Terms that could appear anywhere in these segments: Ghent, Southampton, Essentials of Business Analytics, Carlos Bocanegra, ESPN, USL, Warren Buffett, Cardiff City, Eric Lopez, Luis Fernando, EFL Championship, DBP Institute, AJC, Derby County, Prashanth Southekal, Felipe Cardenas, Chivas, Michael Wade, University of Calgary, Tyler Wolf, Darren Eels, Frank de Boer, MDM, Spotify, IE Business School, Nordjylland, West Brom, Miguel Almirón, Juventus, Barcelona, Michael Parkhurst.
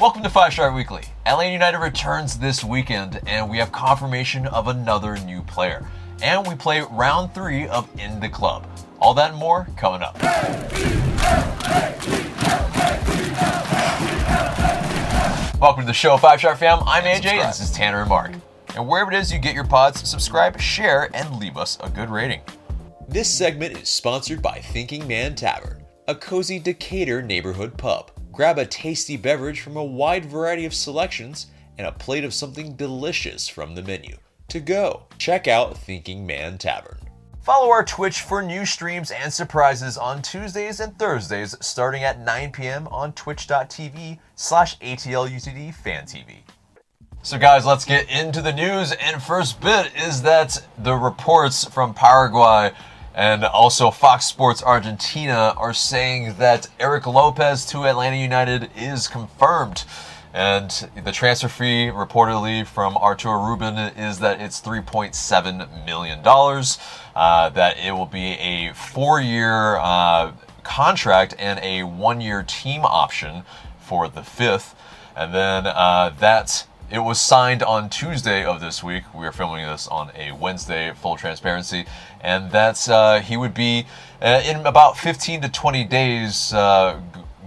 Welcome to 5-Star Weekly. LA United returns this weekend, and we have confirmation of another new player. And we play round 3 of In the Club. All that and more coming up. Welcome to the show, 5-Star Fam. I'm AJ, and this is Tanner and Mark. And wherever it is you get your pods, subscribe, share, and leave us a good rating. This segment is sponsored by Thinking Man Tavern, a cozy Decatur neighborhood pub. Grab a tasty beverage from a wide variety of selections and a plate of something delicious from the menu. To go, check out Thinking Man Tavern. Follow our Twitch for new streams and surprises on Tuesdays and Thursdays starting at 9 p.m. on twitch.tv/ATLUTDFanTV. So guys, let's get into the news. And first bit is that the reports from Paraguay and also Fox Sports Argentina are saying that Eric Lopez to Atlanta United is confirmed. And the transfer fee reportedly from Arturo Rubin is that it's $3.7 million. That it will be a 4-year contract and a 1-year team option for the 5th. And then it was signed on Tuesday of this week. We are filming this on a Wednesday, full transparency. And that's he would be in about 15 to 20 days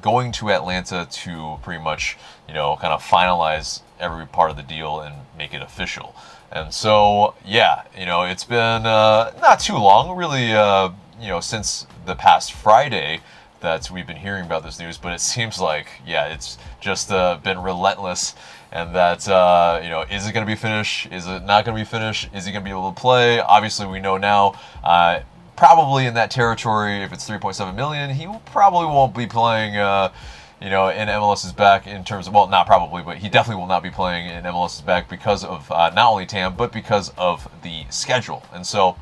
going to Atlanta to pretty much, kind of finalize every part of the deal and make it official. And so, it's been not too long, really, since the past Friday that we've been hearing about this news. But it seems like, it's just been relentless. And that, is it going to be finished? Is it not going to be finished? Is he going to be able to play? Obviously, we know now, probably in that territory, if it's $3.7 million, he probably won't be playing, in MLS's back in terms of, well, not probably, but he definitely will not be playing in MLS's back because of not only TAM, but because of the schedule. And so,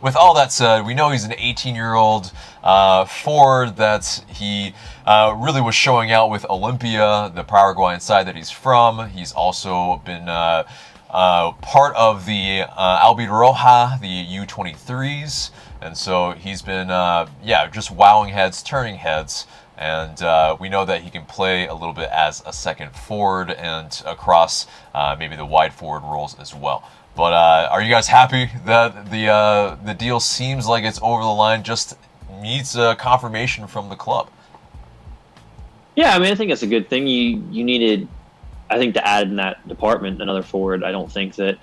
with all that said, we know he's an 18-year-old forward that he really was showing out with Olympia, the Paraguayan side that he's from. He's also been part of the Albirroja, the U23s. And so he's been, just wowing heads, turning heads. And we know that he can play a little bit as a second forward and across maybe the wide forward roles as well. But are you guys happy that the deal seems like it's over the line, just needs a confirmation from the club? Yeah, I think it's a good thing. You needed, to add in that department another forward. I don't think that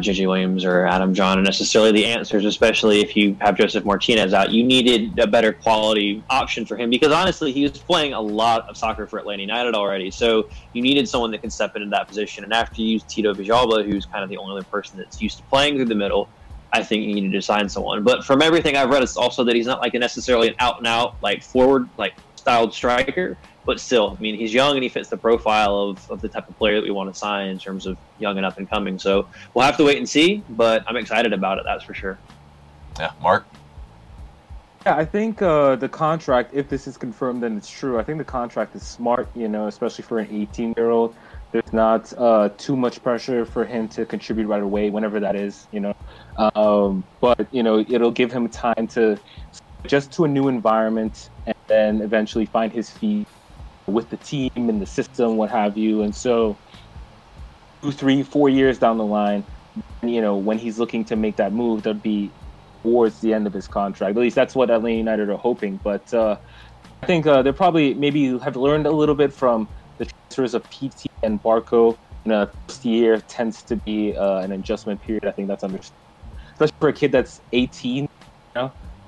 J.J. Williams or Adam John are necessarily the answers, especially if you have Josef Martínez out. You needed a better quality option for him because, honestly, he was playing a lot of soccer for Atlanta United already. So you needed someone that could step into that position. And after you use Tito Vizabal, who's kind of the only other person that's used to playing through the middle, I think you needed to sign someone. But from everything I've read, it's also that he's not necessarily an out-and-out forward styled striker. But still, he's young and he fits the profile of the type of player that we want to sign in terms of young and up and coming. So we'll have to wait and see, but I'm excited about it, that's for sure. Yeah, Mark? Yeah, I think the contract, if this is confirmed and it's true, I think the contract is smart, especially for an 18-year-old. There's not too much pressure for him to contribute right away, whenever that is, But it'll give him time to adjust to a new environment and then eventually find his feet with the team and the system, what have you. And so 2, 3, 4 years down the line, when he's looking to make that move, that'd be towards the end of his contract. At least that's what Atlanta United are hoping. But I think they're probably maybe have learned a little bit from the transfers of PT and Barco. First year tends to be an adjustment period. I think that's understandable, especially for a kid that's 18,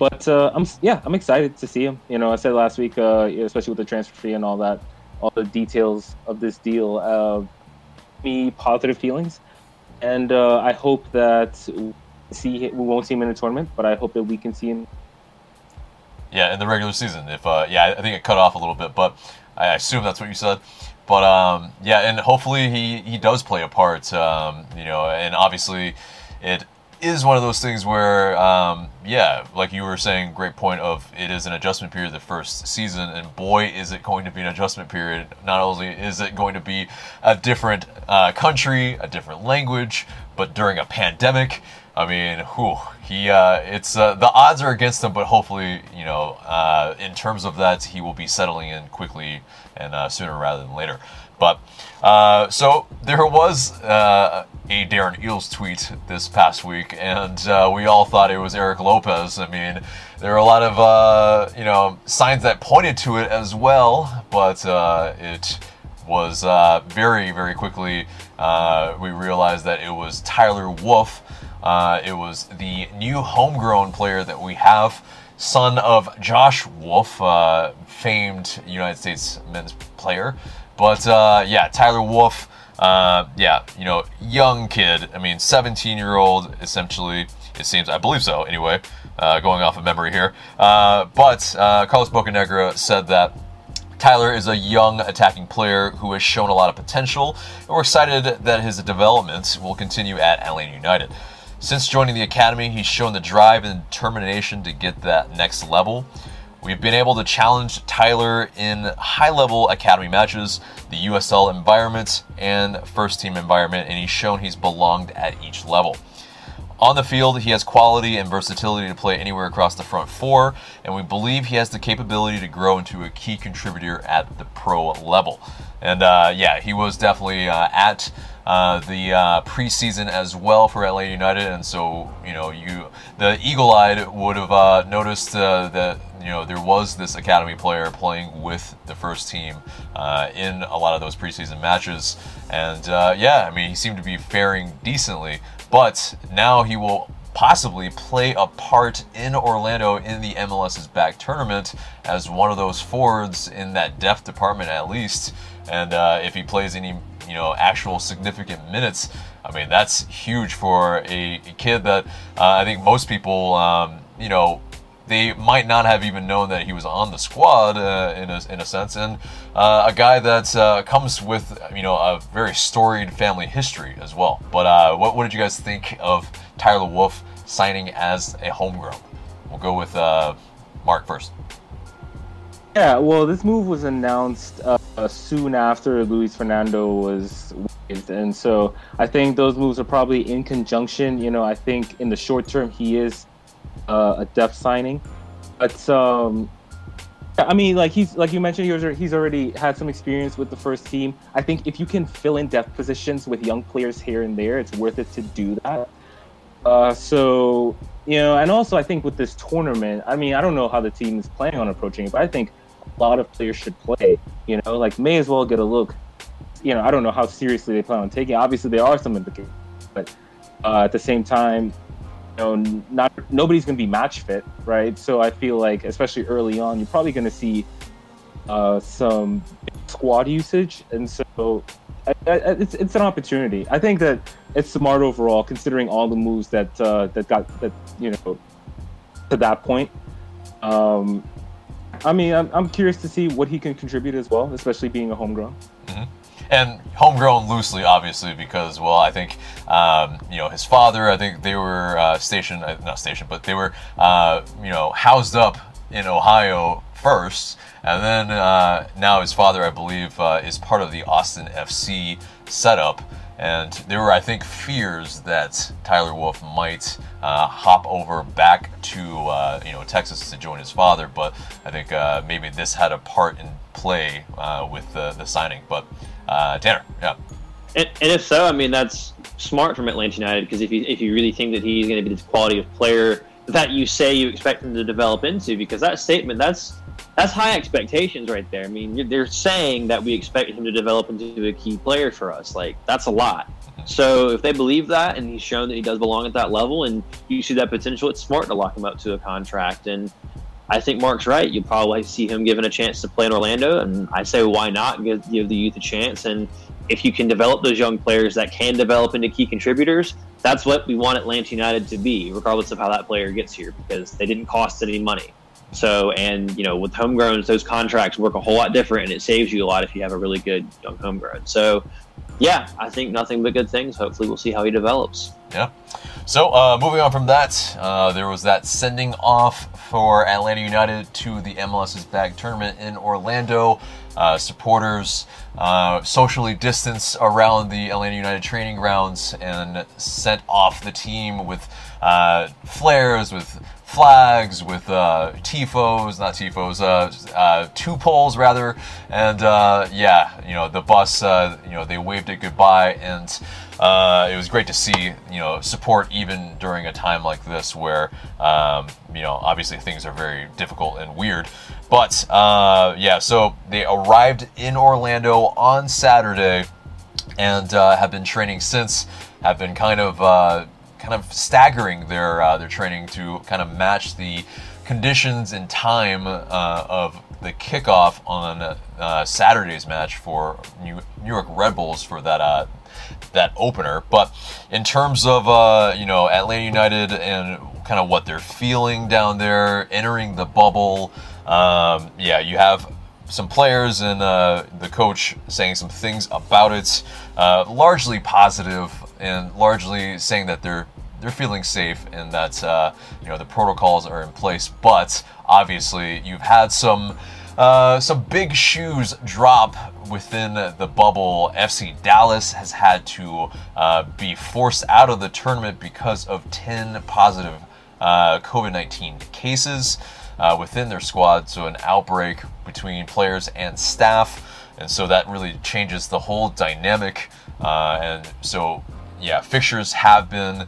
But I'm excited to see him. I said last week, especially with the transfer fee and all that, all the details of this deal, me positive feelings, and I hope that we won't see him in a tournament, but I hope that we can see him. Yeah, in the regular season. If I think it cut off a little bit, but I assume that's what you said. But and hopefully he does play a part. And obviously it is one of those things where, like you were saying, great point of it is an adjustment period the first season, and boy, is it going to be an adjustment period. Not only is it going to be a different country, a different language, but during a pandemic, I mean, whew, the odds are against him, but hopefully, you know, in terms of that, he will be settling in quickly and sooner rather than later. But so there was a Darren Eels tweet this past week, and we all thought it was Eric Lopez. I mean, there are a lot of you know, signs that pointed to it as well, but it was very, very quickly we realized that it was Tyler Wolf. It was the new homegrown player that we have, son of Josh Wolf, famed United States men's player. But yeah, Tyler Wolf, yeah, you know, young kid. I mean, 17-year-old, essentially, it seems. I believe so, anyway, going off of memory here. But Carlos Bocanegra said that Tyler is a young attacking player who has shown a lot of potential, and we're excited that his development will continue at Atlanta United. Since joining the academy, he's shown the drive and determination to get that next level. We've been able to challenge Tyler in high-level academy matches, the USL environment, and first-team environment, and he's shown he's belonged at each level. On the field, he has quality and versatility to play anywhere across the front four, and we believe he has the capability to grow into a key contributor at the pro level. And yeah, he was definitely at the preseason as well for LA United, and so, you know, the eagle-eyed would have noticed that, you know, there was this academy player playing with the first team in a lot of those preseason matches. And yeah, I mean, he seemed to be faring decently, but now he will possibly play a part in Orlando in the MLS's back tournament as one of those forwards in that depth department, at least. And if he plays any, you know, actual significant minutes, I mean, that's huge for a kid that I think most people, you know, they might not have even known that he was on the squad in a sense, and a guy that comes with, you know, a very storied family history as well. But what did you guys think of Tyler Wolf signing as a homegrown? We'll go with Mark first. Yeah, well, this move was announced soon after Luis Fernando was waived, and so I think those moves are probably in conjunction. You know, I think in the short term he is a depth signing, but I mean, like, he's, like you mentioned, he's already had some experience with the first team. I think if you can fill in depth positions with young players here and there, it's worth it to do that. So, you know, and also I think with this tournament, I mean, I don't know how the team is planning on approaching it, but I think a lot of players should play, you know, like, may as well get a look. You know, I don't know how seriously they plan on taking it. Obviously there are some implications, but at the same time, you know, nobody's going to be match fit, right? So I feel like, especially early on, you're probably going to see some squad usage, and so it's an opportunity. I think that it's smart overall, considering all the moves that you know, to that point. I mean, I'm curious to see what he can contribute as well, especially being a homegrown. Mm-hmm. And homegrown loosely, obviously, because, well, I think, you know, his father, I think they were they were, you know, housed up in Ohio first. And then now his father, I believe, is part of the Austin FC setup. And there were, I think, fears that Tyler Wolf might hop over back to, you know, Texas to join his father. But I think maybe this had a part in play with the signing. But Tanner, yeah. And if so, I mean, that's smart from Atlanta United, because if you really think that he's going to be this quality of player that you say you expect him to develop into, because that statement, that's high expectations right there. I mean, they're saying that we expect him to develop into a key player for us. Like, that's a lot. So if they believe that, and he's shown that he does belong at that level, and you see that potential, it's smart to lock him up to a contract. And I think Mark's right. You'll probably see him given a chance to play in Orlando, and I say, why not give the youth a chance? And if you can develop those young players that can develop into key contributors, that's what we want Atlanta United to be, regardless of how that player gets here, because they didn't cost any money. So, and, you know, with homegrowns, those contracts work a whole lot different, and it saves you a lot if you have a really good young homegrown. So yeah, I think nothing but good things. Hopefully we'll see how he develops. Yeah. So moving on from that, there was that sending off for Atlanta United to the MLS's bag tournament in Orlando. Supporters socially distanced around the Atlanta United training grounds and sent off the team with flares, with flags, with two poles rather, and yeah, you know, the bus, you know, they waved it goodbye, and it was great to see, you know, support even during a time like this where, you know, obviously things are very difficult and weird. But yeah, so they arrived in Orlando on Saturday and have been training since, have been kind of staggering their training to kind of match the conditions and time of the kickoff on Saturday's match for New York Red Bulls for that opener. But in terms of you know, Atlanta United and kind of what they're feeling down there, entering the bubble, yeah, you have some players and the coach saying some things about it, largely positive and largely saying that they're feeling safe and that you know, the protocols are in place. But obviously, you've had some big shoes drop within the bubble. FC Dallas has had to be forced out of the tournament because of 10 positive COVID-19 cases within their squad, so an outbreak between players and staff, and so that really changes the whole dynamic. And so, yeah, fixtures have been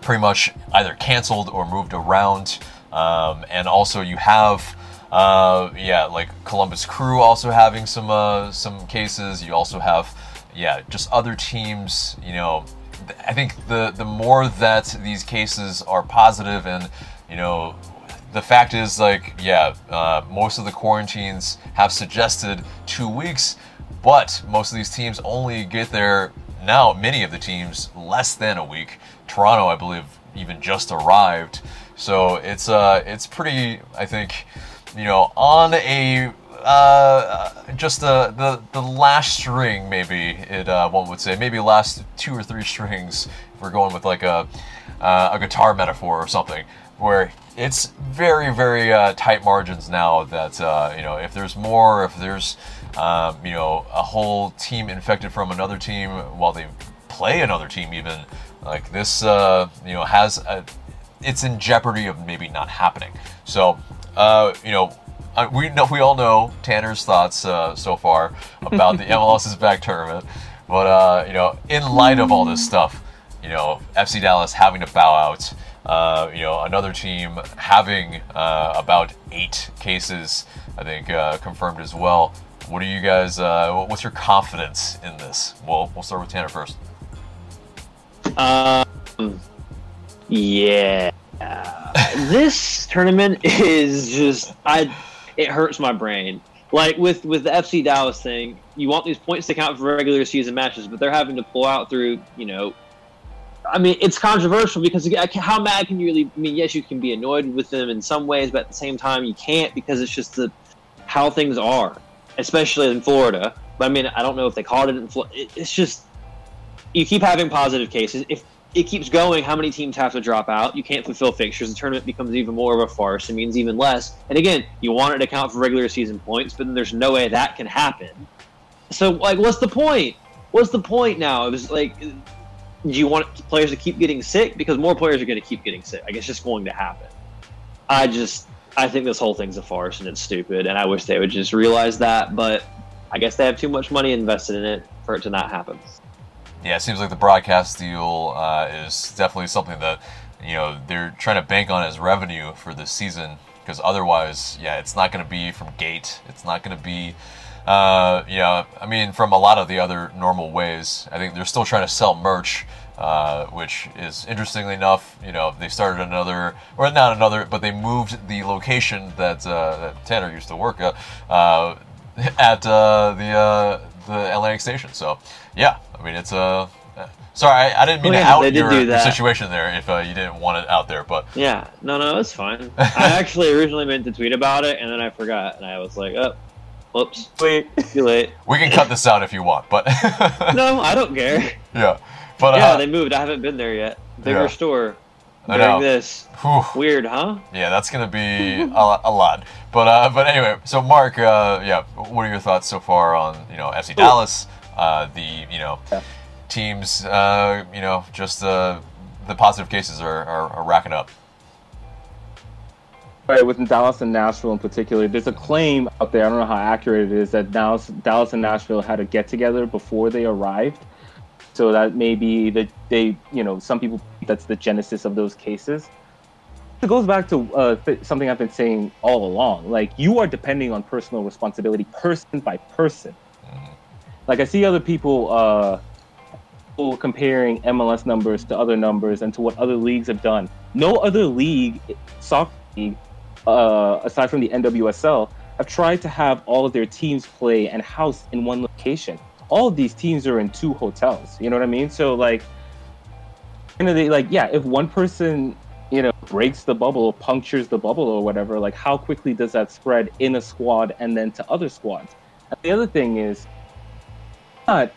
pretty much either canceled or moved around, and also you have, yeah, like Columbus Crew also having some cases. You also have, yeah, just other teams. You know, I think the more that these cases are positive and, you know, the fact is, like, yeah, most of the quarantines have suggested 2 weeks, but most of these teams only get there now, many of the teams, less than a week. Toronto, I believe, even just arrived. So it's pretty, I think, you know, on a just the last string, maybe it one would say, maybe last two or three strings, if we're going with like a guitar metaphor or something, where it's very, very tight margins now that, you know, if there's more, if there's, you know, a whole team infected from another team while they play another team even, like this, you know, it's in jeopardy of maybe not happening. So, you know, we all know Tanner's thoughts so far about the MLS's back tournament, but, you know, in light of all this stuff, you know, FC Dallas having to bow out, you know, another team having about 8 cases, I think, confirmed as well. What do you guys? What's your confidence in this? Well, we'll start with Tanner first. Yeah, this tournament is just it hurts my brain. Like with the FC Dallas thing, you want these points to count for regular season matches, but they're having to pull out through, you know. I mean, it's controversial because how mad can you really? I mean, yes, you can be annoyed with them in some ways, but at the same time, you can't, because it's just how things are, especially in Florida. But I mean, I don't know if they called it in Florida. It's just, you keep having positive cases. If it keeps going, how many teams have to drop out? You can't fulfill fixtures. The tournament becomes even more of a farce. It means even less. And again, you want it to count for regular season points, but then there's no way that can happen. So, like, what's the point? What's the point now? It was like, do you want players to keep getting sick? Because more players are going to keep getting sick. Like, it's just going to happen. I think this whole thing's a farce and it's stupid, and I wish they would just realize that, but I guess they have too much money invested in it for it to not happen. Yeah, it seems like the broadcast deal is definitely something that, you know, they're trying to bank on as revenue for this season, because otherwise, yeah, it's not going to be from gate. It's not going to be... yeah, I mean, from a lot of the other normal ways. I think they're still trying to sell merch, which is, interestingly enough, you know, they started but they moved the location that Tanner used to work at, the Atlantic Station. So, yeah, I mean, it's sorry, I didn't mean to out your situation there if you didn't want it out there, but... Yeah, no, it's fine. I actually originally meant to tweet about it, and then I forgot, and I was like, oh. Whoops. Wait. Too late. We can cut this out if you want, but... No, I don't care. Yeah. But, yeah, they moved. I haven't been there yet. Bigger store. I know. This. Whew. Weird, huh? Yeah, that's going to be a lot. But anyway, so Mark, yeah, what are your thoughts so far on, you know, FC Dallas, the, you know, teams, you know, just the positive cases are racking up. Right, within Dallas and Nashville in particular, there's a claim out there, I don't know how accurate it is, that Dallas and Nashville had a get-together before they arrived. So that may be that they, you know, some people, that's the genesis of those cases. It goes back to something I've been saying all along. Like, you are depending on personal responsibility, person by person. Like, I see other people comparing MLS numbers to other numbers and to what other leagues have done. No other league, soccer league, aside from the NWSL, have tried to have all of their teams play and house in one location. All of these teams are in two hotels, you know what I mean? So, like, you know, they, like, yeah, if one person, you know, breaks the bubble, punctures the bubble or whatever, like, how quickly does that spread in a squad and then to other squads? And the other thing is, I'm not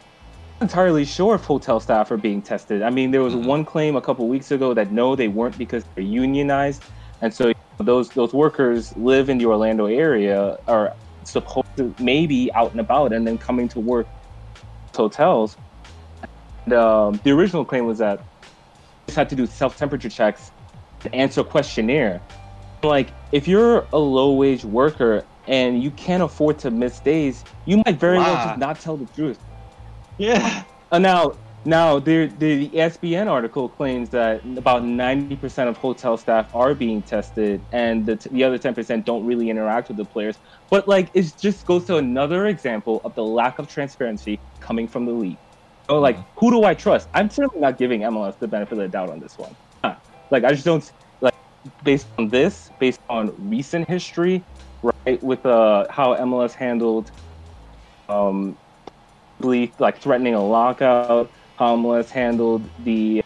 entirely sure if hotel staff are being tested. I mean, there was one claim a couple weeks ago that no, they weren't, because they're unionized. And so, those workers live in the Orlando area, are supposed to maybe out and about and then coming to work hotels. And, the original claim was that they just had to do self-temperature checks and answer a questionnaire. Like, if you're a low-wage worker and you can't afford to miss days, you might very well just not tell the truth. Yeah. Now, the ESPN article claims that about 90% of hotel staff are being tested, and the other 10% don't really interact with the players. But, like, it just goes to another example of the lack of transparency coming from the league. So, like, who do I trust? I'm certainly not giving MLS the benefit of the doubt on this one. Like, I just don't, like, based on this, based on recent history, right, with how MLS handled, like, threatening a lockout, Homeless handled the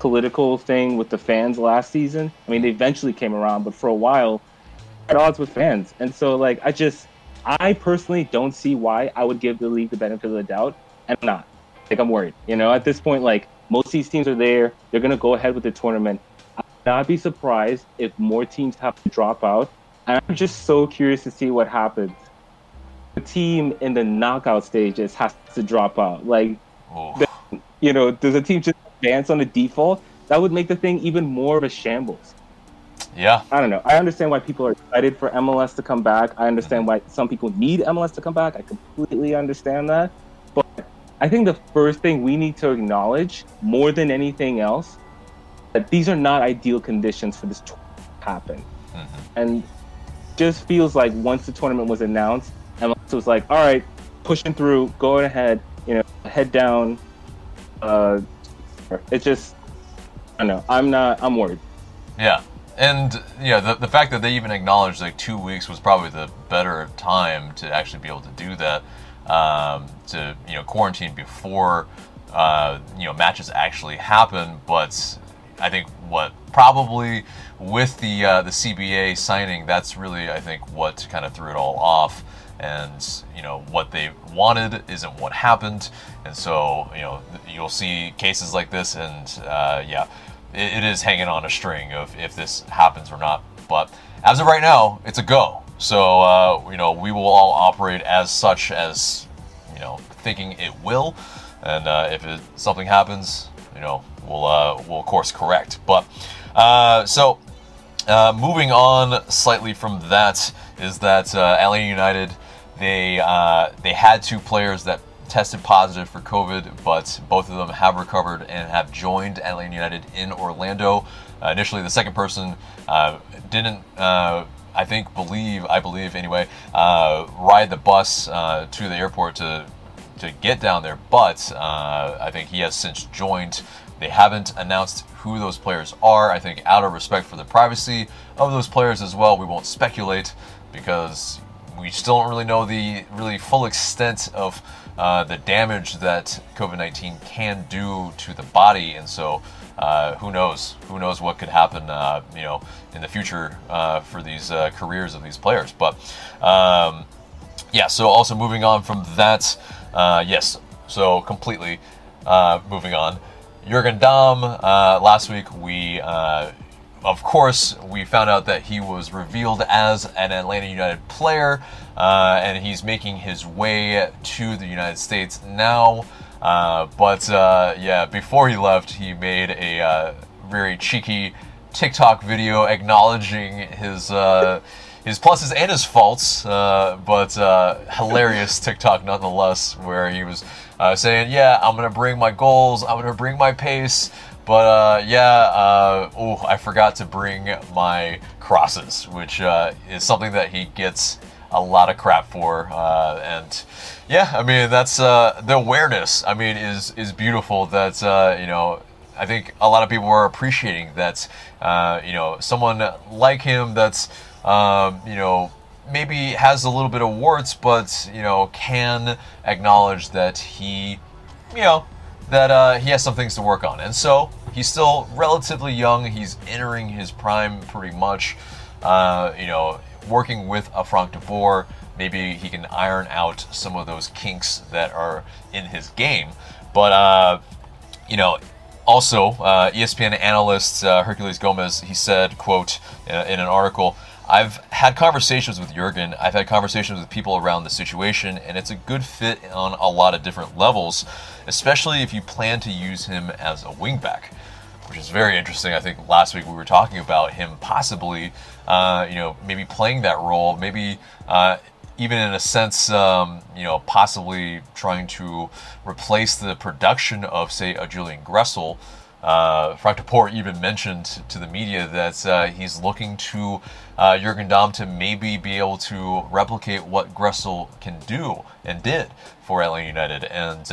political thing with the fans last season. I mean, they eventually came around, but for a while, at odds with fans. And so, like, I personally don't see why I would give the league the benefit of the doubt, and I'm not. Like, I'm worried. You know, at this point, like, most of these teams are there. They're going to go ahead with the tournament. I would not be surprised if more teams have to drop out. And I'm just so curious to see what happens. The team in the knockout stages has to drop out. Like, you know, does a team just advance on the default? That would make the thing even more of a shambles. Yeah. I don't know. I understand why people are excited for MLS to come back. I understand why some people need MLS to come back. I completely understand that. But I think the first thing we need to acknowledge more than anything else, that these are not ideal conditions for this to happen. And it just feels like once the tournament was announced, MLS was like, all right, pushing through, going ahead, you know, head down. It's just, I don't know, I'm worried. Yeah, and yeah, the fact that they even acknowledged, like, 2 weeks was probably the better time to actually be able to do that, to, you know, quarantine before, you know, matches actually happen. But I think what probably with the CBA signing, that's really, I think, what kind of threw it all off. And, you know, what they wanted isn't what happened. And so, you know, you'll see cases like this. And, yeah, it is hanging on a string of if this happens or not. But as of right now, it's a go. So, you know, we will all operate as such, as, you know, thinking it will. And if something happens, you know, we'll course correct. But so moving on slightly from that is that LA United, they had two players that tested positive for COVID, but both of them have recovered and have joined LA United in Orlando. Initially, the second person didn't, I believe, ride the bus to the airport to get down there, but I think he has since joined. They haven't announced who those players are. I think out of respect for the privacy of those players as well, we won't speculate, because we still don't really know the full extent of the damage that COVID-19 can do to the body, and so who knows? Who knows what could happen, you know, in the future for these careers of these players? But yeah. So also moving on from that, yes. So completely moving on. Jürgen Damm. Last week we, of course, we found out that he was revealed as an Atlanta United player, and he's making his way to the United States now. But yeah, before he left, he made a very cheeky TikTok video acknowledging his pluses and his faults, but hilarious TikTok nonetheless, where he was saying, yeah, I'm going to bring my goals, I'm going to bring my pace, but yeah, oh, I forgot to bring my crosses, which is something that he gets a lot of crap for, and yeah, I mean, that's the awareness, I mean, is beautiful. That you know, I think a lot of people are appreciating that, you know, someone like him that's, you know, maybe has a little bit of warts, but, you know, can acknowledge that he, you know, that he has some things to work on. And so he's still relatively young. He's entering his prime pretty much, you know, working with a Frank de Boer. Maybe he can iron out some of those kinks that are in his game. But, you know, also, ESPN analyst Hercules Gomez, he said, quote, in an article, I've had conversations with Jürgen, I've had conversations with people around the situation, and it's a good fit on a lot of different levels, especially if you plan to use him as a wingback, which is very interesting. I think last week we were talking about him possibly, you know, maybe playing that role, maybe even in a sense, you know, possibly trying to replace the production of, say, a Julian Gressel. Frank de Boer even mentioned to the media that he's looking to Jürgen Damm to maybe be able to replicate what Gressel can do and did for LA United. And,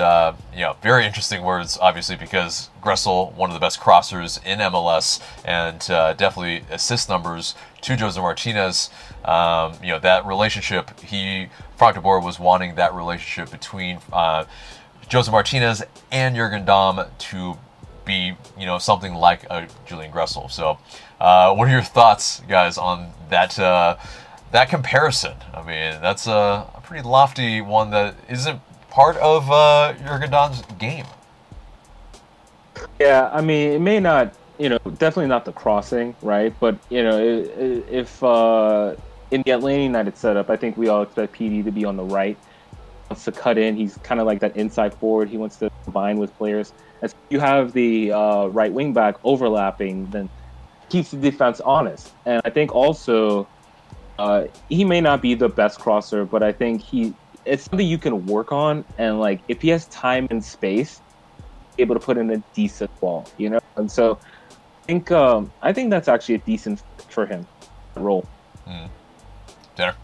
you know, very interesting words, obviously, because Gressel, one of the best crossers in MLS, and definitely assist numbers to Josef Martínez. You know, that relationship, Frank de Boer was wanting that relationship between Josef Martínez and Jürgen Damm to be, you know, something like a Julian Gressel. So what are your thoughts, guys, on that that comparison? I mean, that's a pretty lofty one that isn't part of Jürgen Damm's game. Yeah, I mean, it may not, you know, definitely not the crossing, right? But, you know, if in the Atlanta United setup, I think we all expect PD to be on the right. He wants to cut in. He's kind of like that inside forward. He wants to combine with players. As you have the right wing back overlapping, then keeps the defense honest. And I think also he may not be the best crosser, but I think it's something you can work on. And like if he has time and space, he's able to put in a decent ball, you know. And so I think that's actually a decent fit for him role. Mm. Dinner.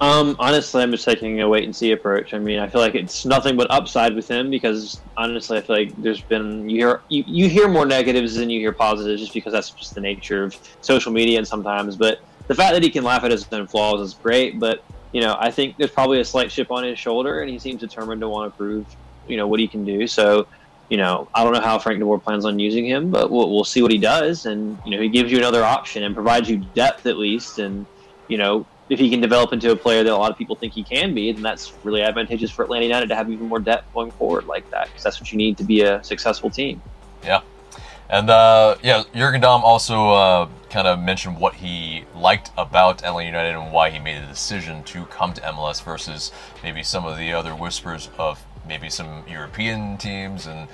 Honestly, I'm just taking a wait-and-see approach. I mean, I feel like it's nothing but upside with him because, honestly, I feel like there's been... You hear more negatives than you hear positives just because that's just the nature of social media and sometimes. But the fact that he can laugh at his own flaws is great. But, you know, I think there's probably a slight chip on his shoulder, and he seems determined to want to prove, you know, what he can do. So, you know, I don't know how Frank de Boer plans on using him, but we'll see what he does. And, you know, he gives you another option and provides you depth at least. And, you know, if he can develop into a player that a lot of people think he can be, then that's really advantageous for Atlanta United to have even more depth going forward like that, because that's what you need to be a successful team. Yeah. And, yeah, Jürgen Damm also kind of mentioned what he liked about LA United and why he made the decision to come to MLS versus maybe some of the other whispers of maybe some European teams and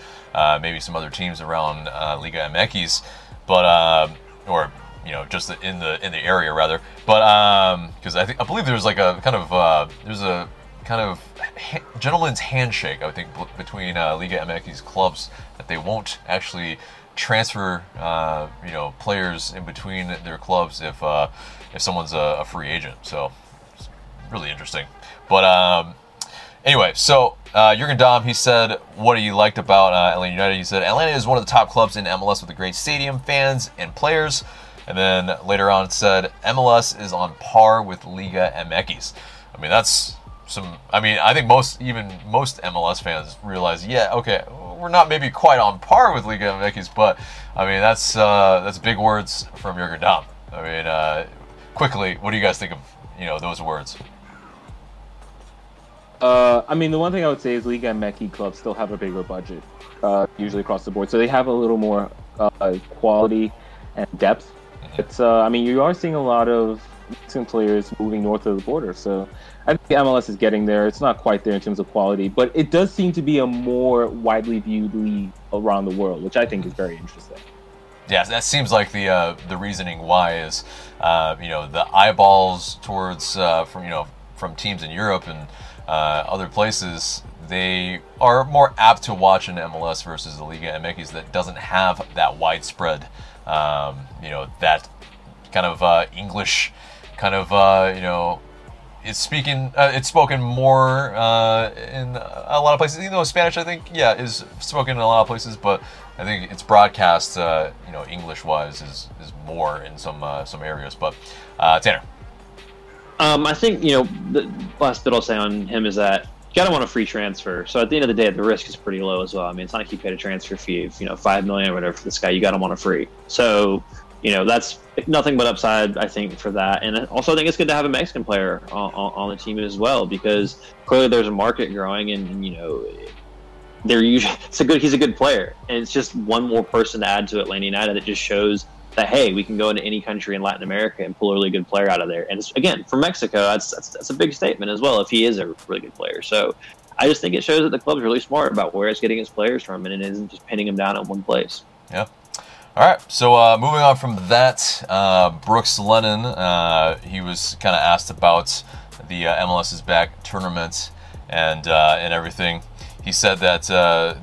maybe some other teams around Liga MX, but, or you know, just in the area rather, but because I believe there's like a kind of there's a kind of gentleman's handshake, I think, between Liga MX's clubs that they won't actually transfer you know, players in between their clubs if someone's a free agent. So it's really interesting. But anyway, so Jürgen Damm, he said what he liked about Atlanta United. He said Atlanta is one of the top clubs in MLS with a great stadium, fans, and players. And then later on it said, MLS is on par with Liga MX. I mean, that's some... I mean, I think most MLS fans realize, yeah, okay, we're not maybe quite on par with Liga MX, but, I mean, that's big words from Jürgen Damm. I mean, quickly, what do you guys think of, you know, those words? I mean, the one thing I would say is Liga MX clubs still have a bigger budget, usually across the board. So they have a little more quality and depth. It's, I mean, you are seeing a lot of Mexican players moving north of the border. So I think MLS is getting there. It's not quite there in terms of quality, but it does seem to be a more widely viewed league around the world, which I think is very interesting. Yeah, that seems like the reasoning why is, you know, the eyeballs towards, from, you know, from teams in Europe and other places, they are more apt to watch an MLS versus the Liga MX that doesn't have that widespread, you know, that kind of English kind of, you know, it's spoken more in a lot of places, even though Spanish, I think, yeah, is spoken in a lot of places, but I think it's broadcast, you know, English-wise is more in some areas. But Tanner. I think, you know, the last bit I'll say on him is that you got him on a free transfer. So at the end of the day, the risk is pretty low as well. I mean, it's not like you paid a transfer fee of, you know, $5 million or whatever for this guy. You got him on a free. So, you know, that's nothing but upside, I think, for that. And also I think it's good to have a Mexican player on the team as well, because clearly there's a market growing and you know, he's a good player. And it's just one more person to add to Atlanta United that just shows that, hey, we can go into any country in Latin America and pull a really good player out of there. And it's, again, from Mexico, that's a big statement as well if he is a really good player. So I just think it shows that the club's really smart about where it's getting its players from, and it isn't just pinning them down at one place. Yeah. All right. So moving on from that, Brooks Lennon, he was kind of asked about the MLS's back tournament and everything. He said that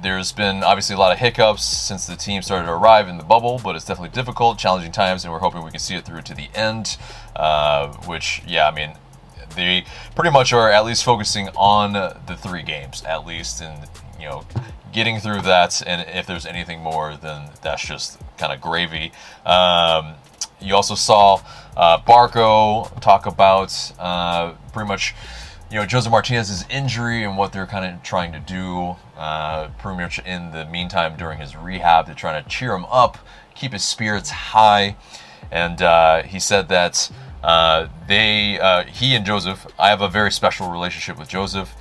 there's been obviously a lot of hiccups since the team started to arrive in the bubble, but it's definitely difficult, challenging times, and we're hoping we can see it through to the end, which, yeah, I mean, they pretty much are at least focusing on the three games, at least, and, you know, getting through that, and if there's anything more, then that's just kind of gravy. You also saw Barco talk about pretty much... you know, Josef Martinez's injury and what they're kind of trying to do pretty much in the meantime during his rehab. They're trying to cheer him up, keep his spirits high. And he said that he and Josef, I have a very special relationship with Josef.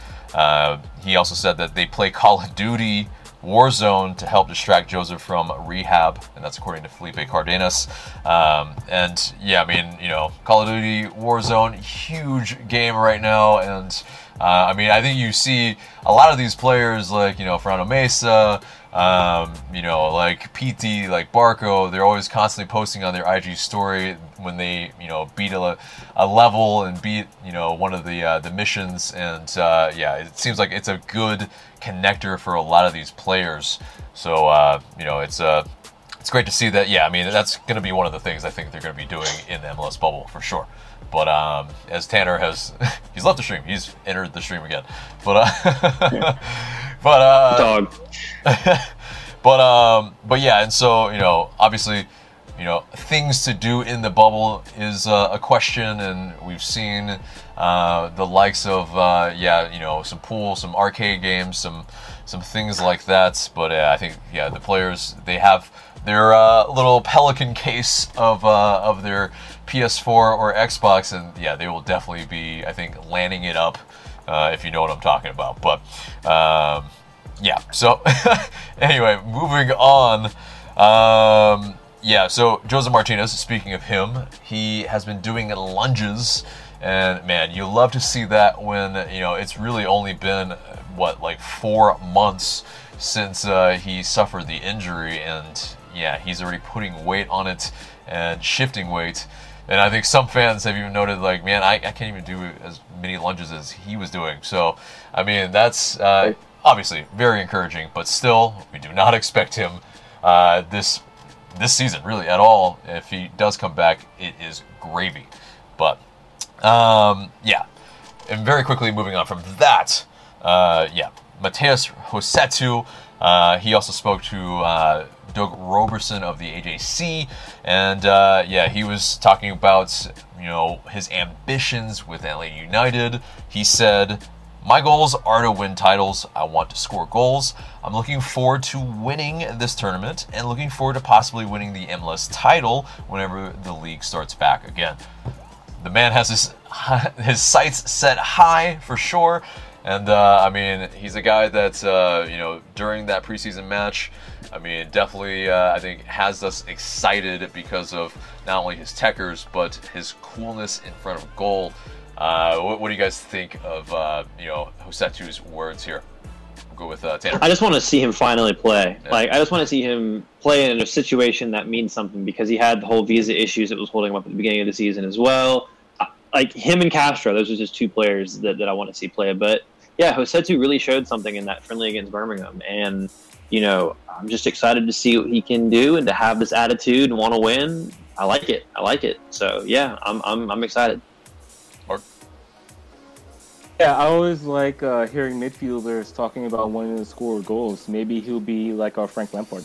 He also said that they play Call of Duty Warzone to help distract Josef from rehab, and that's according to Felipe Cardenas. And yeah, I mean, you know, Call of Duty Warzone, huge game right now, and I mean, I think you see a lot of these players like, you know, Fernando Mesa, you know, like PT, like Barco, they're always constantly posting on their IG story when they, you know, beat a level and beat, you know, one of the missions. And yeah, it seems like it's a good connector for a lot of these players. So, you know, it's great to see that. Yeah, I mean, that's going to be one of the things I think they're going to be doing in the MLS bubble for sure. But as Tanner has, he's left the stream. He's entered the stream again. But dog. But yeah, and so, you know, obviously, you know, things to do in the bubble is a question, and we've seen the likes of yeah, you know, some pool, some arcade games, some things like that. But I think yeah, the players, they have their little Pelican case of their PS4 or Xbox, and yeah, they will definitely be, I think, landing it up, if you know what I'm talking about. But yeah, so anyway, moving on. Yeah, so Josef Martinez, speaking of him, he has been doing lunges, and man, you love to see that when, you know, it's really only been what, like 4 months since he suffered the injury, and yeah, he's already putting weight on it and shifting weight. And I think some fans have even noted, like, man, I can't even do as many lunges as he was doing. So, I mean, that's obviously very encouraging, but still, we do not expect him this season, really, at all. If he does come back, it is gravy. But, yeah, and very quickly moving on from that, yeah, Matheus Rossetto. He also spoke to Doug Roberson of the AJC, and yeah, he was talking about, you know, his ambitions with LA United. He said, "My goals are to win titles. I want to score goals. I'm looking forward to winning this tournament and looking forward to possibly winning the MLS title whenever the league starts back again." The man has his sights set high for sure. And I mean, he's a guy that, you know, during that preseason match, I mean, definitely, I think, has us excited because of not only his techers, but his coolness in front of goal. What do you guys think of, you know, Rossetto's words here? I'll go with Tanner. I just want to see him finally play. Yeah. Like, I just want to see him play in a situation that means something, because he had the whole visa issues that was holding him up at the beginning of the season as well. Like, him and Castro, those are just two players that I want to see play. But, yeah, Rossetto really showed something in that friendly against Birmingham. And, you know, I'm just excited to see what he can do and to have this attitude and want to win. I like it. I like it. So, yeah, I'm excited. Yeah, I always like hearing midfielders talking about wanting to score goals. Maybe he'll be like our Frank Lampard.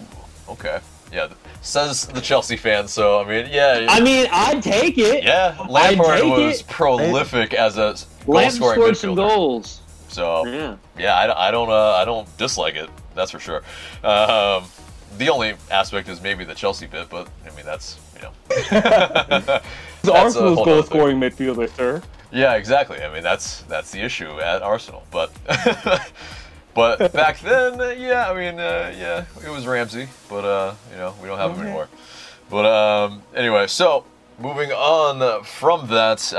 Ooh, okay. Yeah, says the Chelsea fan, so, I mean, yeah. I mean, I'd take it. Yeah, Lampard was prolific as a goal-scoring midfielder. Lampard scored some goals. So, yeah, I don't dislike it, that's for sure. The only aspect is maybe the Chelsea bit, but, I mean, that's, you know. It's Arsenal's goal-scoring midfielder, sir. Yeah, exactly. I mean, that's the issue at Arsenal, but but back then, yeah, I mean, yeah, it was Ramsey, but you know, we don't have him anymore. But anyway, so moving on from that,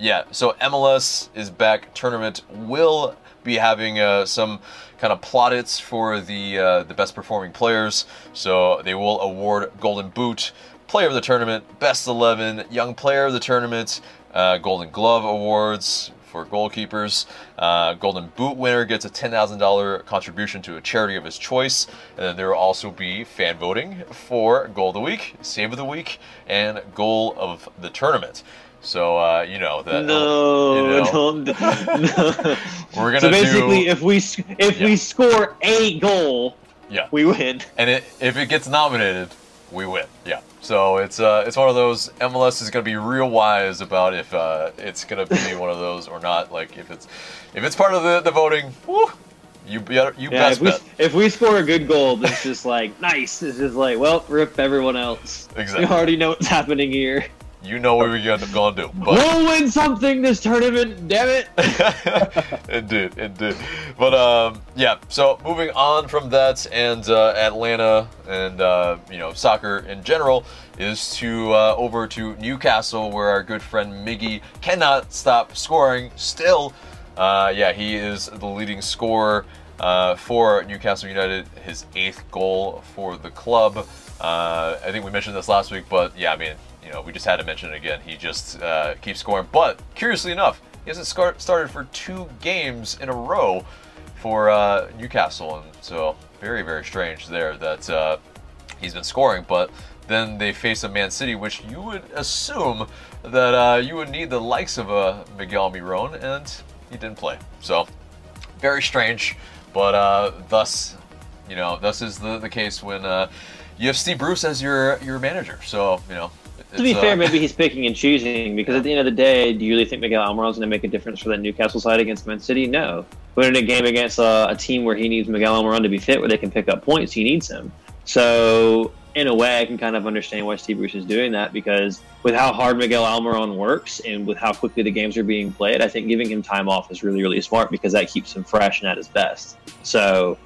yeah, so MLS is back. Tournament will be having some kind of plaudits for the best performing players. So they will award Golden Boot, Player of the Tournament, Best 11, Young Player of the Tournament. Golden Glove Awards for goalkeepers. Golden Boot winner gets a $10,000 contribution to a charity of his choice. And then there will also be fan voting for Goal of the Week, Save of the Week, and Goal of the Tournament. So, you know that. No. We're gonna. So basically, if we score a goal, we win. And if it gets nominated, we win. Yeah. So it's one of those. MLS is going to be real wise about if it's going to be one of those or not. Like if it's part of the voting, woo, you best bet. If we score a good goal, it's just like nice. It's just like, well, rip everyone else. Exactly. You already know what's happening here. You know what we're going to do. But we'll win something this tournament, damn it. Indeed. But, yeah, so moving on from that and Atlanta and, you know, soccer in general is to over to Newcastle, where our good friend Miggy cannot stop scoring still. Yeah, he is the leading scorer for Newcastle United, his 8th goal for the club. I think we mentioned this last week, but, yeah, I mean, you know, we just had to mention it again. He just keeps scoring. But, curiously enough, he hasn't started for 2 games in a row for Newcastle. And so, very, very strange there that he's been scoring. But then they face a Man City, which you would assume that you would need the likes of Miguel Almirón, and he didn't play. So, very strange. But thus is the case when you have Steve Bruce as your manager. So, you know. To be fair, maybe he's picking and choosing, because at the end of the day, do you really think Miguel Almirón's going to make a difference for that Newcastle side against Man City? No. But in a game against a team where he needs Miguel Almirón to be fit, where they can pick up points, he needs him. So, in a way, I can kind of understand why Steve Bruce is doing that, because with how hard Miguel Almirón works and with how quickly the games are being played, I think giving him time off is really, really smart, because that keeps him fresh and at his best. So,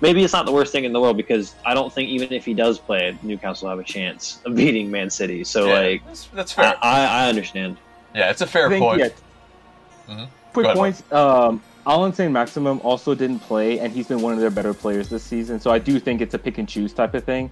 maybe it's not the worst thing in the world, because I don't think even if he does play it, Newcastle have a chance of beating Man City. So, yeah, like, that's fair. I understand. Yeah, it's a fair point. Yeah. Mm-hmm. Quick points. Alan Saint-Maximin also didn't play, and he's been one of their better players this season. So I do think it's a pick and choose type of thing.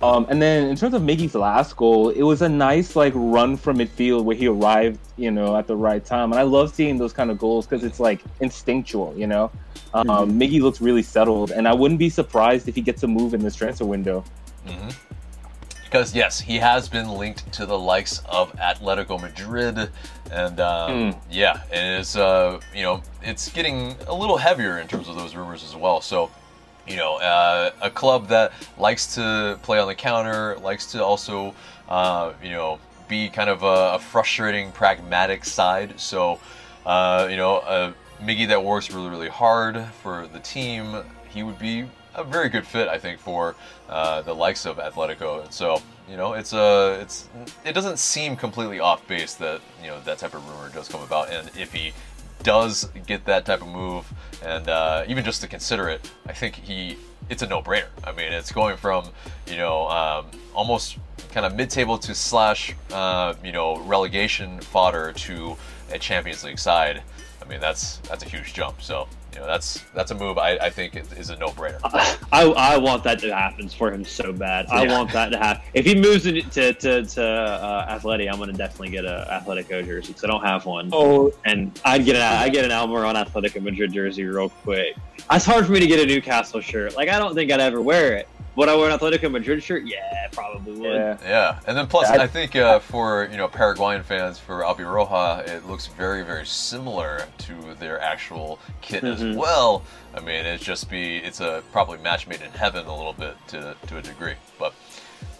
And then in terms of Miggy's last goal, it was a nice like run from midfield where he arrived, you know, at the right time. And I love seeing those kind of goals because it's like instinctual, you know. Miggy looks really settled, and I wouldn't be surprised if he gets a move in this transfer window. Mm-hmm. because yes, he has been linked to the likes of Atletico Madrid, and yeah, it is, you know, it's getting a little heavier in terms of those rumors as well. So, you know, a club that likes to play on the counter, likes to also, you know, be kind of a frustrating, pragmatic side. So, you know, Miggy that works really, really hard for the team, he would be a very good fit, I think, for the likes of Atletico. And so, you know, it doesn't seem completely off base that, you know, that type of rumor does come about. And if he does get that type of move, and even just to consider it, I think it's a no-brainer. I mean, it's going from, you know, almost kind of mid-table to slash, you know, relegation fodder to a Champions League side. I mean, that's a huge jump. So, you know, that's a move I think is a no-brainer. I want that to happen for him so bad. Yeah. I want that to happen. If he moves to Atleti, I'm going to definitely get an Atletico jersey because I don't have one. Oh, and I'd get an Almirón Atletico Madrid jersey real quick. It's hard for me to get a Newcastle shirt. Like, I don't think I'd ever wear it. Would I wear an Atletico Madrid shirt? Yeah, probably would. Yeah. And then plus, I think for, you know, Paraguayan fans, for Albirroja, it looks very, very similar to their actual kit as well. I mean, it's probably match made in heaven a little bit to a degree. But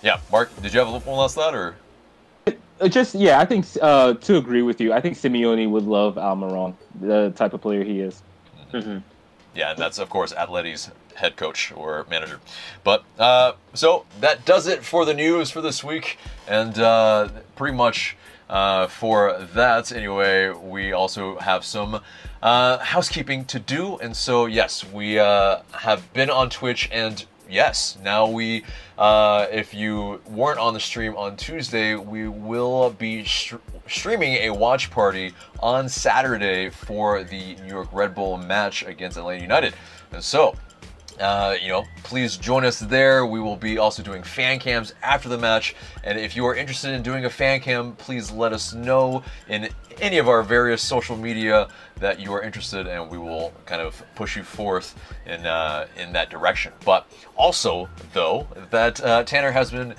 yeah, Mark, did you have one last thought, or? I think to agree with you, I think Simeone would love Almirón, the type of player he is. Mm-hmm. Yeah, and that's, of course, Atleti's head coach or manager. But so that does it for the news for this week. And pretty much for that, anyway, we also have some housekeeping to do. And so, yes, we have been on Twitch, and yes, now we, if you weren't on the stream on Tuesday, we will be streaming a watch party on Saturday for the New York Red Bull match against Atlanta United. And so, you know, please join us there. We will be also doing fan cams after the match. And if you are interested in doing a fan cam, please let us know in any of our various social media that you are interested, and we will kind of push you forth in that direction. But also, though, that Tanner has been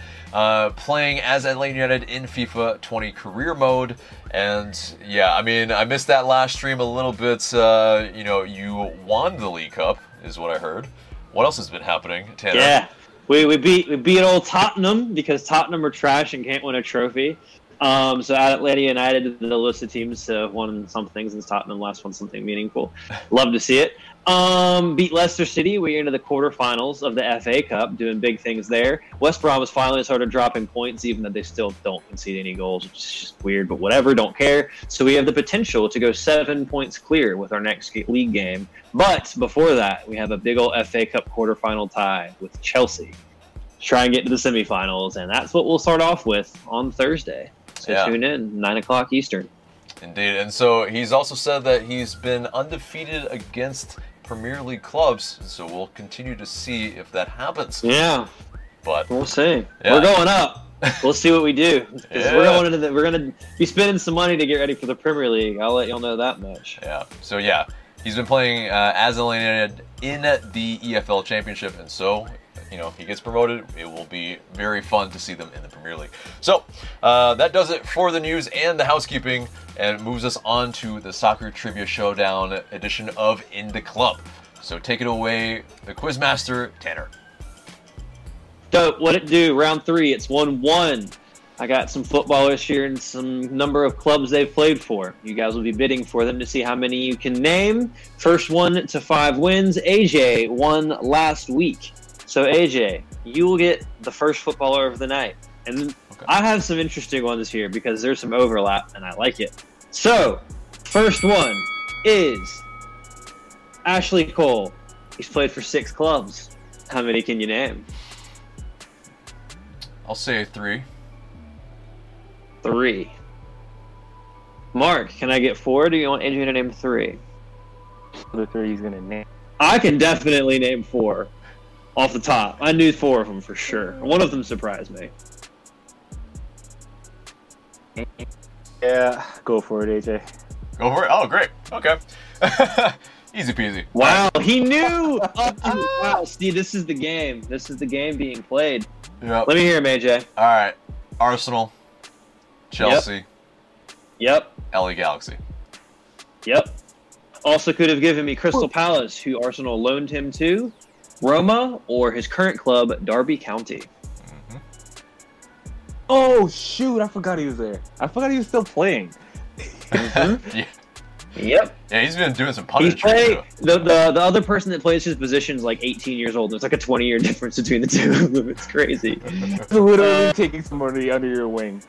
playing as Atlanta United in FIFA 20 career mode. And yeah, I mean, I missed that last stream a little bit. You know, you won the League Cup, is what I heard. What else has been happening, Tanner? Yeah, we beat old Tottenham because Tottenham are trash and can't win a trophy. So at Atlanta United, the list of teams have won something since Tottenham last won something meaningful. Love to see it. Beat Leicester City. We're into the quarterfinals of the FA Cup, doing big things there. West Brom has finally started dropping points, even though they still don't concede any goals, which is just weird, but whatever, don't care. So we have the potential to go 7 points clear with our next league game. But before that, we have a big old FA Cup quarterfinal tie with Chelsea. Try and get to the semifinals, and that's what we'll start off with on Thursday. So Tune in, 9 o'clock Eastern. Indeed, and so he's also said that he's been undefeated against Premier League clubs, so we'll continue to see if that happens. Yeah, but we'll see. Yeah. We're going up. We'll see what we do. Yeah. We're going to be spending some money to get ready for the Premier League. I'll let y'all know that much. Yeah. So yeah, he's been playing as Atlanta in the EFL Championship, and so, you know, he gets promoted. It will be very fun to see them in the Premier League. So that does it for the news and the housekeeping, and moves us on to the Soccer Trivia Showdown edition of In the Club. So take it away, the Quizmaster, Tanner. So what it do? Round 3. It's 1-1. I got some footballers here and some number of clubs they've played for. You guys will be bidding for them to see how many you can name. First one to 5 wins. AJ won last week. So, AJ, you will get the first footballer of the night. And okay, I have some interesting ones here because there's some overlap, and I like it. So, first one is Ashley Cole. He's played for 6 clubs. How many can you name? I'll say 3. 3. Mark, can I get 4? Do you want AJ to name 3? The 3 he's going to name. I can definitely name 4. Off the top, I knew 4 of them for sure. One of them surprised me. Yeah, go for it, AJ. Go for it? Oh, great. Okay. Easy peasy. Wow, he knew. Wow, Steve, this is the game. This is the game being played. Yep. Let me hear him, AJ. All right. Arsenal. Chelsea. Yep. LA Galaxy. Yep. Also could have given me Crystal Palace, who Arsenal loaned him to, Roma, or his current club, Derby County. Mm-hmm. Oh, shoot. I forgot he was there. I forgot he was still playing. Mm-hmm. Yeah. Yep. Yeah, he's been doing some punishment. The other person that plays his position is like 18 years old. There's like a 20-year difference between the two of them. It's crazy. It's literally taking somebody under your wing.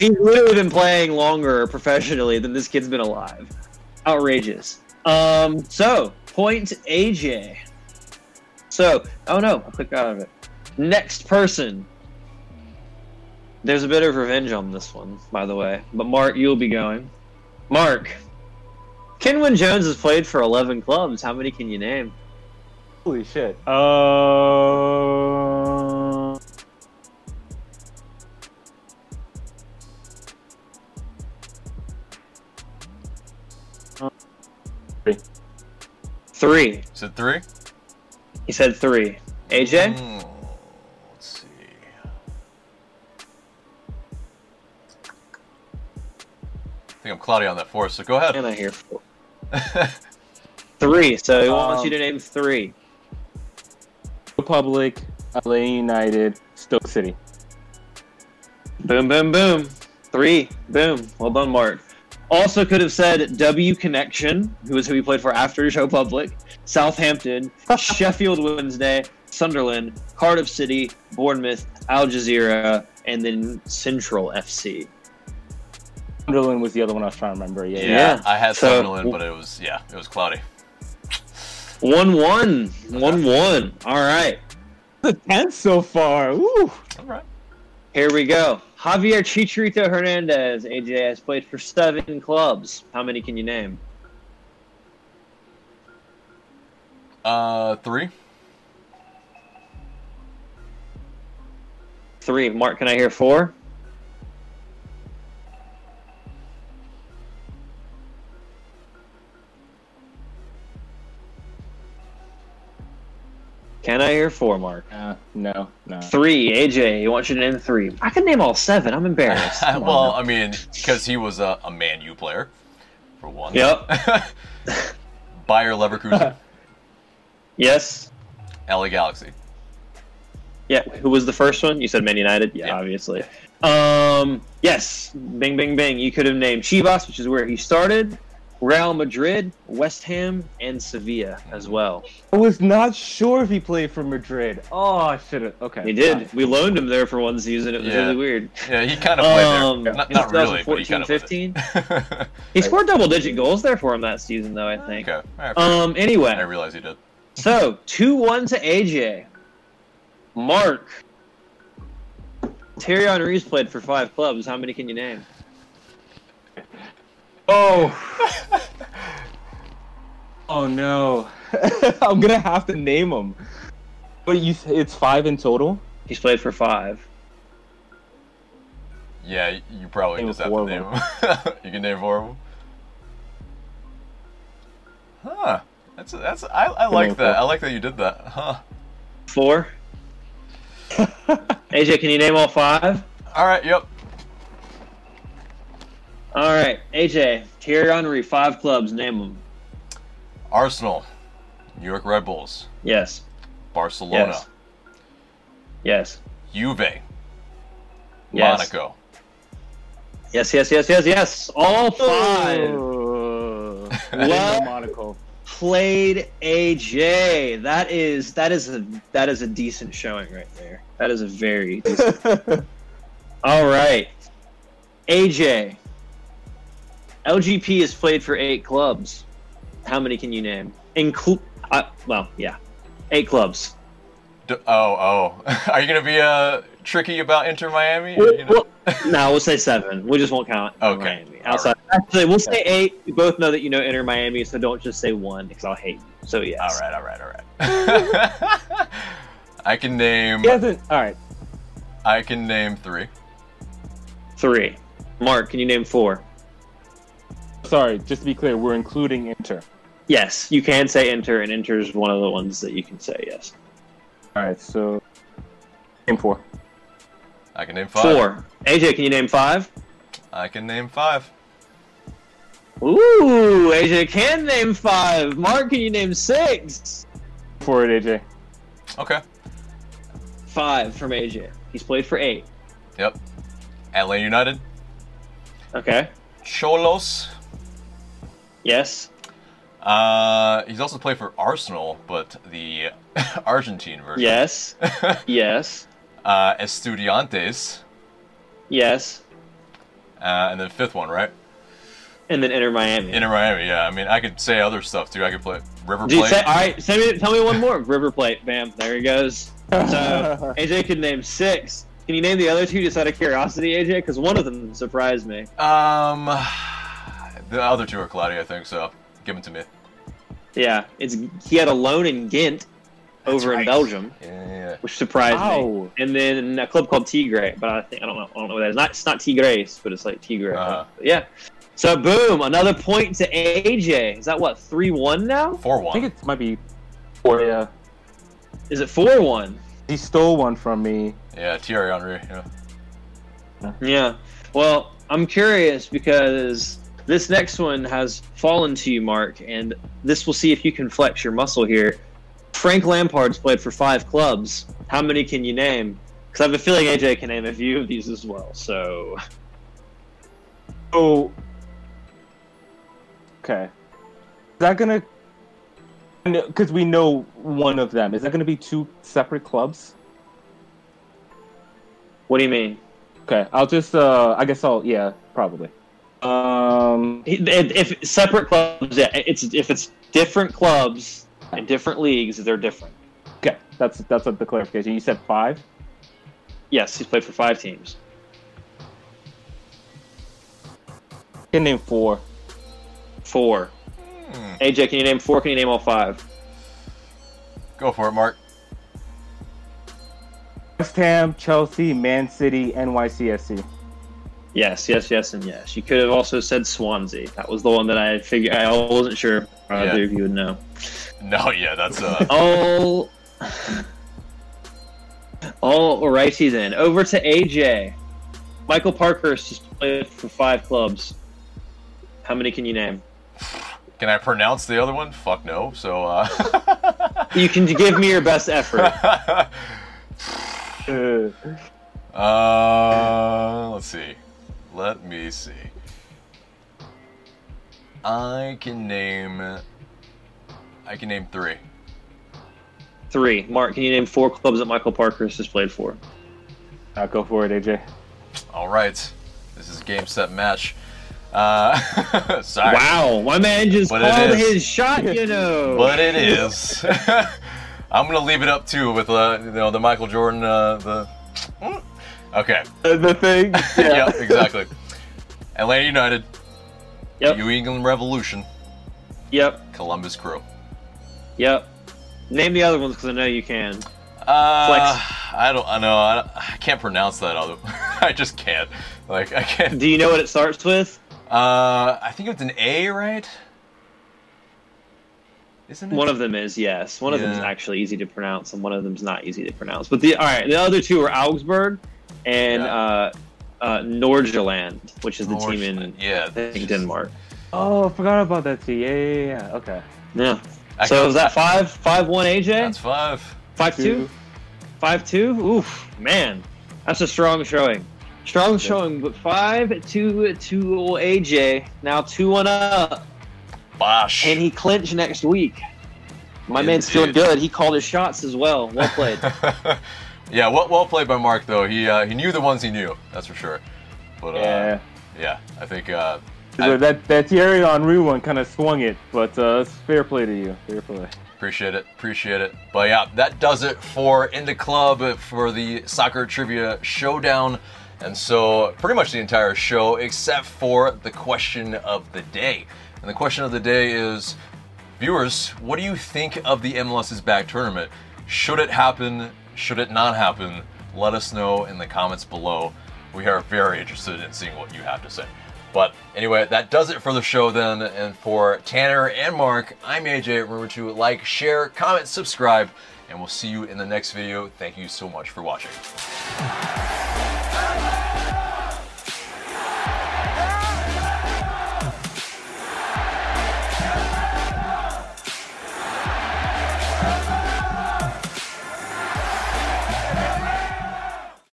He's literally been playing longer professionally than this kid's been alive. Outrageous. So, point AJ. So, oh no, I clicked out of it. Next person. There's a bit of revenge on this one, by the way. But Mark, you'll be going. Mark. Kenwyn Jones has played for 11 clubs. How many can you name? Holy shit. Three. You said three? He said three. AJ? Let's see. I think I'm cloudy on that four, so go ahead. And I hear four. Three. So he wants you to name three. Republic, LA United, Stoke City. Boom, boom, boom. Three. Boom. Well done, Mark. Also could have said W Connection, who is who he played for after Republic, Southampton, Sheffield Wednesday, Sunderland, Cardiff City, Bournemouth, Al Jazeera, and then Central FC. Sunderland was the other one I was trying to remember. Yeah. I had Sunderland, but it was cloudy. 1-1. 1-1. All right. The 10th so far. Ooh. All right. Here we go. Javier Chicharito Hernandez, AJ, has played for 7 clubs. How many can you name? 3. 3. Mark, can I hear 4? Can I hear 4, Mark? No. 3, AJ. He wants you to name 3. I can name all 7. I'm embarrassed. Well, I mean, because he was a Man U player, for one. Yep. Bayer Leverkusen. Yes. LA Galaxy. Yeah. Who was the first one? You said Man United. Yeah, obviously. Yes. Bing, bing, bing. You could have named Chivas, which is where he started. Real Madrid, West Ham, and Sevilla as well. I was not sure if he played for Madrid. Oh, I should have. Okay. He did. Right. We loaned him there for one season. It was really weird. Yeah, he kind of played there. Not really, but he kind of 2014, 15. He scored double-digit goals there for him that season, though, I think. Okay. Right, anyway. I realize he did. So, 2-1 to AJ. Mark. Thierry Henry's played for 5 clubs. How many can you name? Oh. Oh no. I'm gonna have to name him. But it's 5 in total? He's played for 5. Yeah, you probably just have to name him. You can name 4 of them. Huh. That's I like that. I like that you did that. Huh. 4? AJ, can you name all 5? Alright, yep. All right, AJ, Thierry Henry, 5 clubs, name them. Arsenal, New York Red Bulls. Yes. Barcelona. Yes. Juve. Yes. Monaco. Yes. All 5. Well Monaco. Played, AJ. That is a decent showing right there. That is a very decent. All right, AJ. LGP has played for 8 clubs. How many can you name? 8 clubs. Are you going to be tricky about Inter Miami? No, we'll say 7. We just won't count Inter Miami. Outside. Right. Actually, we'll say 8. We both know that you know Inter Miami, so don't just say 1 because I'll hate you. So, yes. All right. I can name... All right. I can name 3. 3. Mark, can you name 4? Sorry, just to be clear, we're including Inter. Yes, you can say Inter, and Inter is one of the ones that you can say, yes. All right, so name four. I can name five. Four. AJ, can you name five? I can name five. Ooh, AJ can name five. Mark, can you name six? For it, AJ. Okay. Five from AJ. He's played for eight. Yep. LA United. Okay. Cholos. Yes. He's also played for Arsenal, but the Argentine version. Yes. Yes. Estudiantes. Yes. And then fifth one, right? And then Inter Miami. Inter Miami, yeah. I mean, I could say other stuff too. I could play River Plate. All right, tell me one more. River Plate, bam, there he goes. So AJ could name six. Can you name the other two just out of curiosity, AJ? Because one of them surprised me. The other two are cloudy, I think. So give them to me. Yeah, it's he had a loan in Ghent, over in Belgium, yeah. Which surprised me. And then a club called Tigre, but I don't know what that is. It's not Tigres, but it's like Tigre. Uh-huh. Yeah. So, boom, another point to AJ. Is that, what, 3-1 now? 4-1. I think it might be 4. Yeah. Is it 4-1? He stole one from me. Yeah, Thierry Henry. Yeah. Yeah. Well, I'm curious because this next one has fallen to you, Mark, and this will see if you can flex your muscle here. Frank Lampard's played for 5 clubs. How many can you name? Because I have a feeling AJ can name a few of these as well. So. Oh. Okay. Is that going to... Because we know one of them. Is that going to be 2 separate clubs? What do you mean? Okay, I'll just... I guess I'll... Yeah, probably. If separate clubs... Yeah, if it's different clubs and different leagues, they're different. Okay, that's the clarification. You said 5? Yes, he's played for 5 teams. I can name 4. 4. AJ, can you name 4? Can you name all 5? Go for it, Mark. West Ham, Chelsea, Man City, NYCFC. Yes, yes, yes, and yes. You could have also said Swansea. That was the one that I figured. I wasn't sure either of you would know. No, yeah, that's All righty then. Over to AJ. Michael Parkhurst has played for 5 clubs. How many can you name? Can I pronounce the other one? Fuck no. So you can give me your best effort. Let's see. Let me see. I can name 3. 3. Mark, can you name 4 clubs that Michael Parkhurst has played for? Go for it, AJ. All right. This is game, set, match. Sorry. Wow, my man just called his shot, you know. But it is. I'm gonna leave it up too with the Michael Jordan okay. The thing. Yeah, yeah, exactly. Atlanta United. Yep. New England Revolution. Yep. Columbus Crew. Yep. Name the other ones because I know you can. Flex. I can't pronounce that other. I just can't. Like I can't. Do you know what it starts with? I think it's an A, right? Isn't it? One of them is, yes. One of them is actually easy to pronounce, and one of them's not easy to pronounce. But the other two are Augsburg and Nordjylland, which is the team in Denmark. Oh, I forgot about that team. Yeah. Okay. Yeah. So is that 5-1, AJ? That's 5. 5-2. 5-2. Oof, man, that's a strong showing. Strong showing, but 5-2 old AJ. Now 2-1 up. Bosh. And he clinched next week. My man's feeling good. He called his shots as well. Well played. Yeah, well played by Mark, though. He knew the ones he knew. That's for sure. But yeah, I think that Thierry Henry one kind of swung it, but it's fair play to you. Fair play. Appreciate it. But yeah, that does it for In the Club for the Soccer Trivia Showdown. And so pretty much the entire show except for the question of the day. And the question of the day is, viewers, what do you think of the MLS's back tournament? Should it happen? Should it not happen? Let us know in the comments below. We are very interested in seeing what you have to say. But anyway, that does it for the show then. And for Tanner and Mark, I'm AJ. Remember to like, share, comment, subscribe, and we'll see you in the next video. Thank you so much for watching.